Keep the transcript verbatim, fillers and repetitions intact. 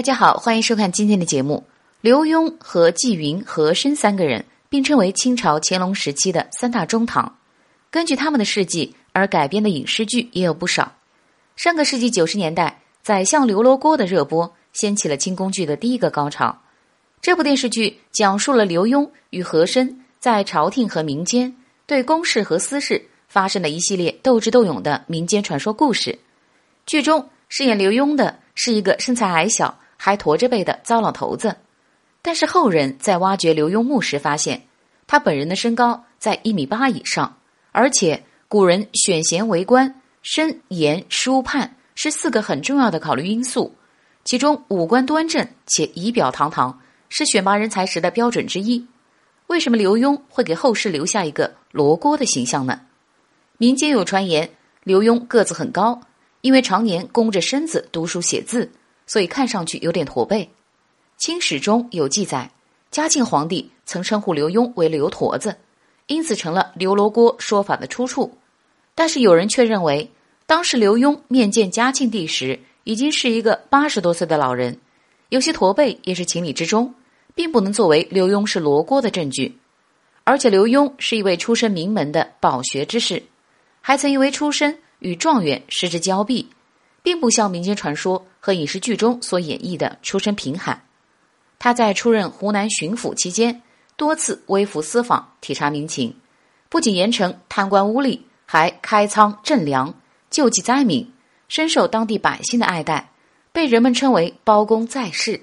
大家好，欢迎收看今天的节目。刘墉和纪云、和珅三个人并称为清朝乾隆时期的三大中堂，根据他们的事迹而改编的影视剧也有不少。上个世纪九十年代，宰相刘罗锅的热播掀起了清宫剧的第一个高潮。这部电视剧讲述了刘墉与和珅在朝廷和民间对公事和私事发生的一系列斗智斗勇的民间传说故事。剧中饰演刘墉的是一个身材矮小还驼着背的糟老头子，但是后人在挖掘刘墉墓时发现，他本人的身高在一米八以上，而且古人选贤为官，身言书判是四个很重要的考虑因素，其中五官端正且仪表堂堂是选拔人才时的标准之一。为什么刘墉会给后世留下一个罗锅的形象呢？民间有传言，刘墉个子很高，因为常年弓着身子读书写字，所以看上去有点驼背。清史中有记载，嘉庆皇帝曾称呼刘墉为刘驼子，因此成了刘罗锅说法的出处。但是有人却认为，当时刘墉面见嘉庆帝时已经是一个八十多岁的老人，有些驼背也是情理之中，并不能作为刘墉是罗锅的证据。而且刘墉是一位出身名门的饱学之士，还曾因为出身与状元失之交臂，并不像民间传说和影视剧中所演绎的出身贫寒。他在出任湖南巡抚期间，多次微服私访体察民情，不仅严惩贪官污吏，还开仓赈粮，救济灾民，深受当地百姓的爱戴，被人们称为包公在世。